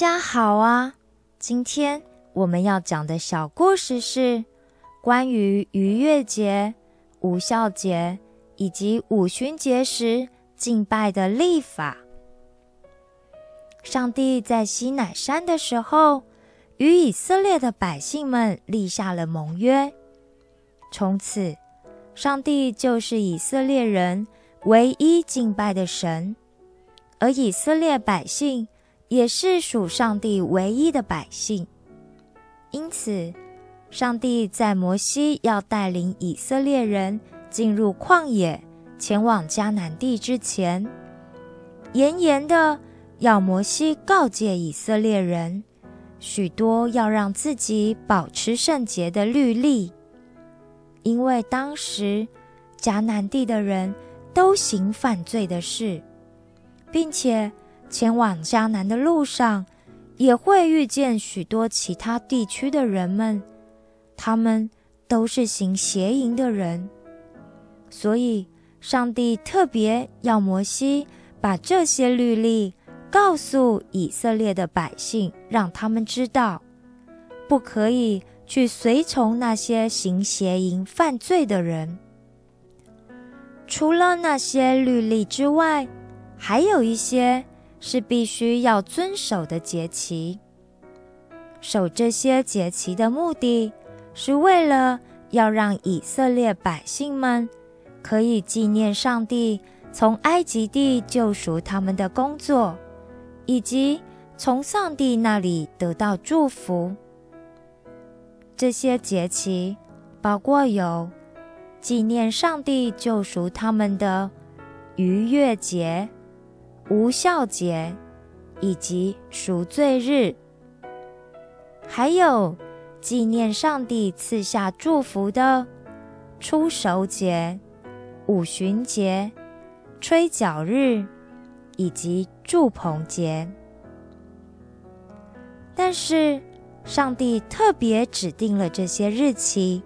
大家好啊！今天我们要讲的小故事是关于逾越节、五旬节以及五旬节时敬拜的立法。上帝在西乃山的时候与以色列的百姓们立下了盟约，从此上帝就是以色列人唯一敬拜的神， 而以色列百姓也是属上帝唯一的百姓，因此上帝在摩西要带领以色列人进入旷野前往迦南地之前，严严地要摩西告诫以色列人许多要让自己保持圣洁的律例，因为当时迦南地的人都行犯罪的事， 并且前往迦南的路上也会遇见许多其他地区的人们，他们都是行邪淫的人，所以上帝特别要摩西把这些律例告诉以色列的百姓，让他们知道不可以去随从那些行邪淫犯罪的人。除了那些律例之外， 还有一些是必须要遵守的节期，守这些节期的目的是为了要让以色列百姓们可以纪念上帝从埃及地救赎他们的工作，以及从上帝那里得到祝福。这些节期包括有纪念上帝救赎他们的逾越节、 无酵节以及赎罪日，还有纪念上帝赐下祝福的出手节、五旬节、吹角日以及祝棚节。但是上帝特别指定了这些日期，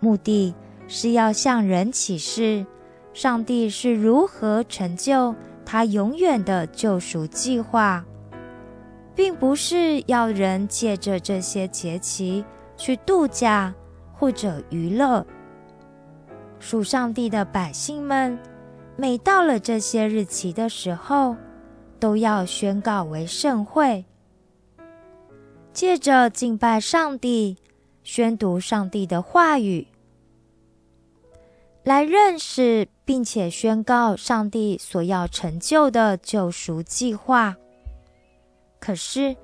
目的是要向人启示上帝是如何成就 他永远的救赎计划，并不是要人借着这些节期去度假或者娱乐。属上帝的百姓们每到了这些日期的时候，都要宣告为圣会，借着敬拜上帝，宣读上帝的话语， 来认识并且宣告上帝所要成就的救赎计划。可是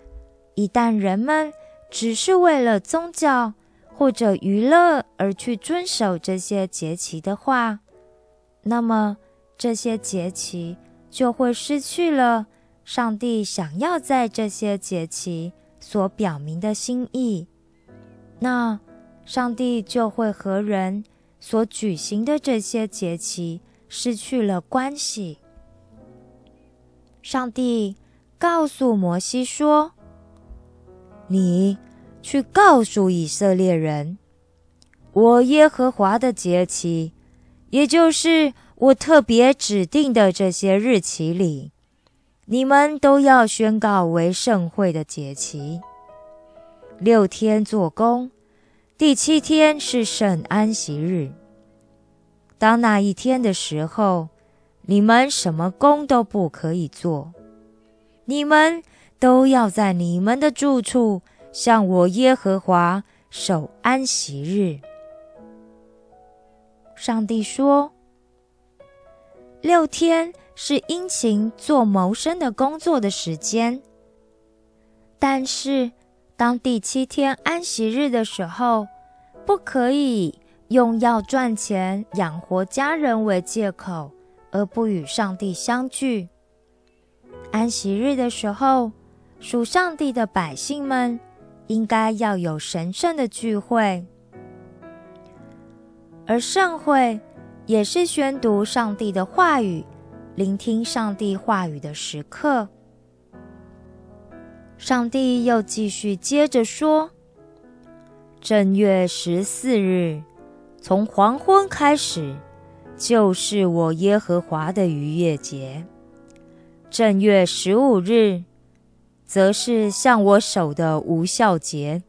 一旦人们只是为了宗教或者娱乐而去遵守这些节期的话，那么这些节期就会失去了上帝想要在这些节期所表明的心意，那上帝就会和人 所举行的这些节期失去了关系。上帝告诉摩西说，你去告诉以色列人，我耶和华的节期，也就是我特别指定的这些日期里，你们都要宣告为圣会的节期，6天做工， 第七天是圣安息日，当那一天的时候，你们什么工都不可以做，你们都要在你们的住处向我耶和华守安息日。上帝说，6天是殷勤做谋生的工作的时间，但是 当第7天安息日的时候，不可以用要赚钱养活家人为借口而不与上帝相聚。安息日的时候，属上帝的百姓们应该要有神圣的聚会，而圣会也是宣读上帝的话语、聆听上帝话语的时刻。 上帝又继续接着说，正月14日从黄昏开始就是我耶和华的逾越节，正月15日则是向我守的无酵节，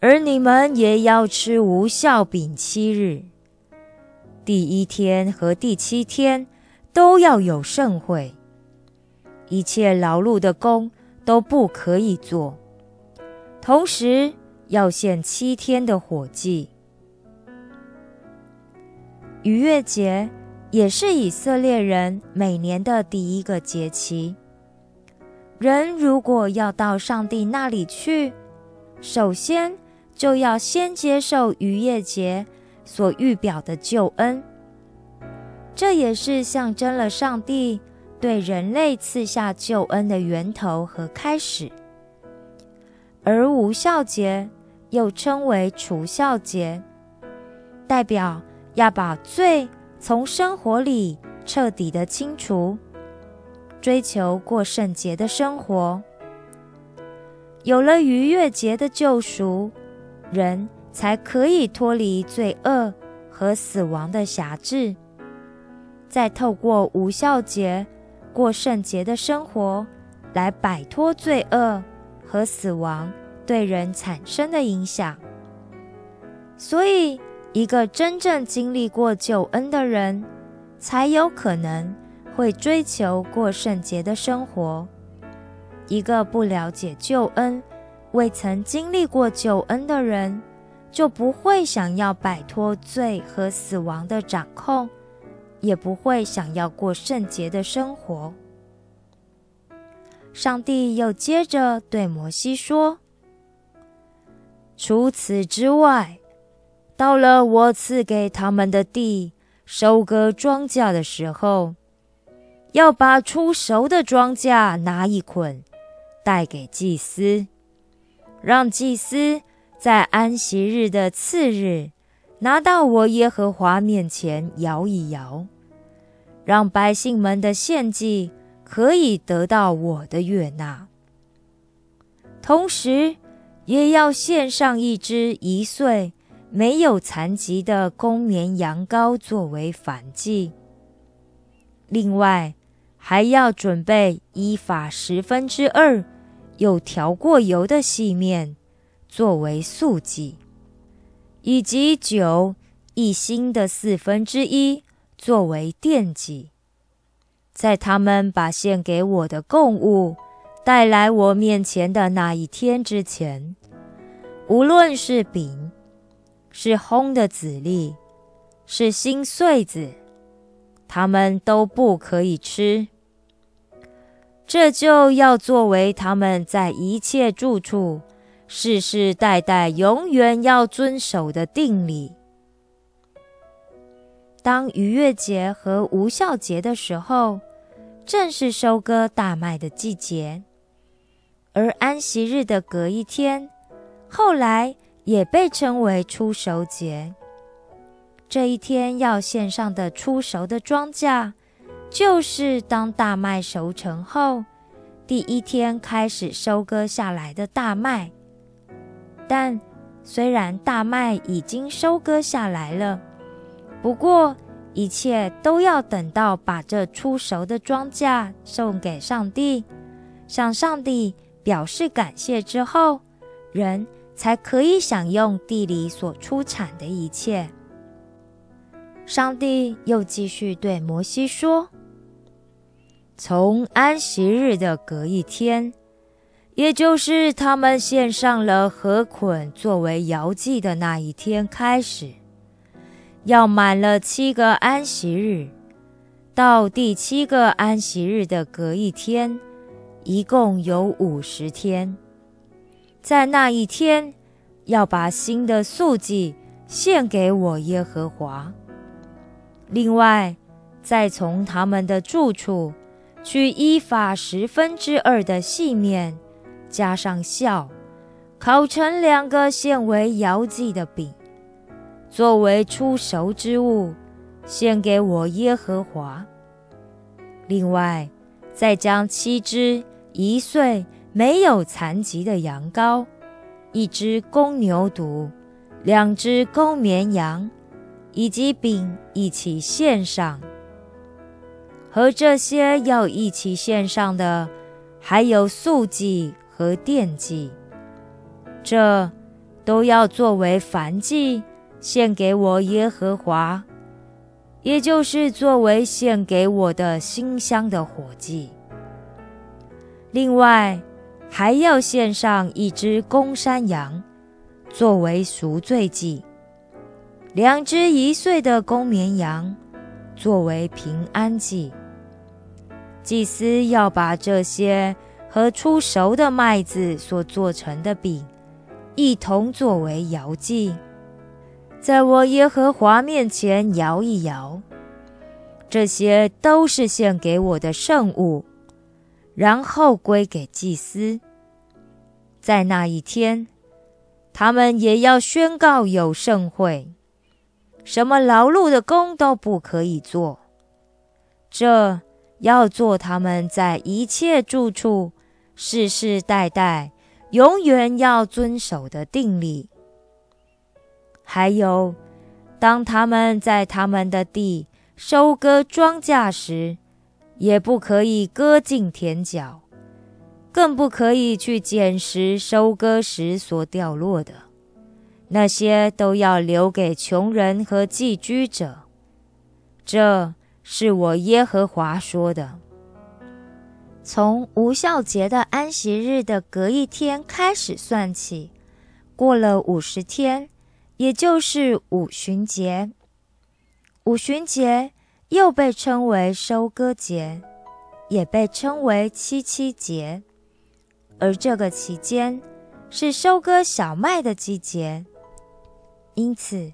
而你们也要吃无酵饼7日。第1天和第7天都要有圣会，一切劳碌的工都不可以做，同时要献7天的火祭。逾越节也是以色列人每年的第1个节期。人如果要到上帝那里去，首先就要先接受逾越节所预表的救恩。这也是象征了上帝对人类赐下救恩的源头和开始。而无酵节又称为除酵节，代表要把罪从生活里彻底的清除，追求过圣洁的生活。有了逾越节的救赎，人才可以脱离罪恶和死亡的辖制，再透过无酵节过圣洁的生活，来摆脱罪恶和死亡对人产生的影响。所以一个真正经历过救恩的人，才有可能会追求过圣洁的生活。一个不了解救恩、未曾经历过救恩的人，就不会想要摆脱罪和死亡的掌控，也不会想要过圣洁的生活。上帝又接着对摩西说：“除此之外，到了我赐给他们的地收割庄稼的时候，要把出熟的庄稼拿一捆带给祭司，让祭司在安息日的次日拿到我耶和华面前摇一摇，让百姓们的献祭可以得到我的悦纳。同时也要献上一只1岁没有残疾的公绵羊羔作为燔祭。另外还要准备1法2/10有调过油的细面作为素祭，以及酒1欣的1/4作为奠祭。在他们把献给我的供物带来我面前的那一天之前，无论是饼，是烘的籽粒，是新穗子，他们都不可以吃。这就要作为他们在一切住处世世代代永远要遵守的定理。”当逾越节和无酵节的时候，正是收割大麦的季节，而安息日的隔一天，后来也被称为初熟节。这一天要献上的初熟的庄稼，就是当大麦熟成后，第1天开始收割下来的大麦。但虽然大麦已经收割下来了，不过一切都要等到把这初熟的庄稼送给上帝，向上帝表示感谢之后，人才可以享用地里所出产的一切。上帝又继续对摩西说：“从安息日的隔一天，也就是他们献上了禾捆作为摇祭的那一天开始，要满了7个安息日，到第7个安息日的隔一天，一共有50天。”在那一天，要把新的素祭献给我耶和华。另外，再从他们的住处取1法2/10的细面，加上酵，烤成2个献为摇祭的饼，作为初熟之物，献给我耶和华。另外，再将7只1岁没有残疾的羊羔，1只公牛犊，2只公绵羊，以及饼一起献上。和这些要一起献上的，还有素祭和奠祭，这都要作为燔祭献给我耶和华，也就是作为献给我的馨香的火祭。另外还要献上一只公山羊作为赎罪祭，2只1岁的公绵羊作为平安祭。 祭司要把这些和出熟的麦子所做成的饼一同作为摇祭，在我耶和华面前摇一摇，这些都是献给我的圣物。然后归给祭司，在那一天他们也要宣告有圣会，什么劳碌的工都不可以做，这 要做他们在一切住处世世代代永远要遵守的定例。还有，当他们在他们的地收割庄稼时，也不可以割尽田角，更不可以去捡拾收割时所掉落的，那些都要留给穷人和寄居者。这 是我耶和华说的。从无酵节的安息日的隔一天开始算起， 过了50天， 也就是五旬节。 五旬节又被称为收割节， 也被称为七七节。 而这个期间是收割小麦的季节， 因此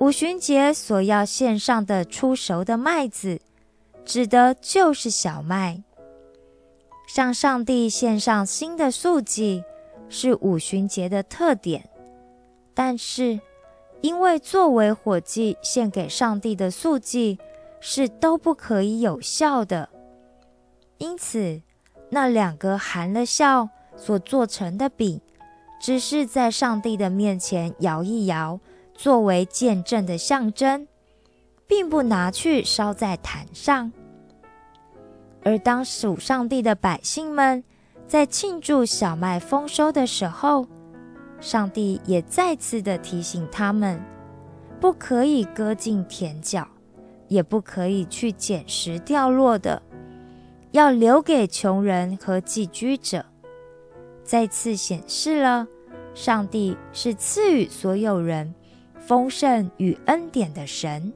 五旬节所要献上的出熟的麦子 指的就是小麦。向上帝献上新的素祭 是五旬节的特点， 但是因为作为火祭献给上帝的素祭 是都不可以有效的， 因此那2个含了酵所做成的饼 只是在上帝的面前摇一摇， 作为见证的象征，并不拿去烧在坛上。 而当属上帝的百姓们在庆祝小麦丰收的时候， 上帝也再次的提醒他们，不可以割尽田角， 也不可以去捡拾掉落的，要留给穷人和寄居者。 再次显示了上帝是赐予所有人丰盛与恩典的神。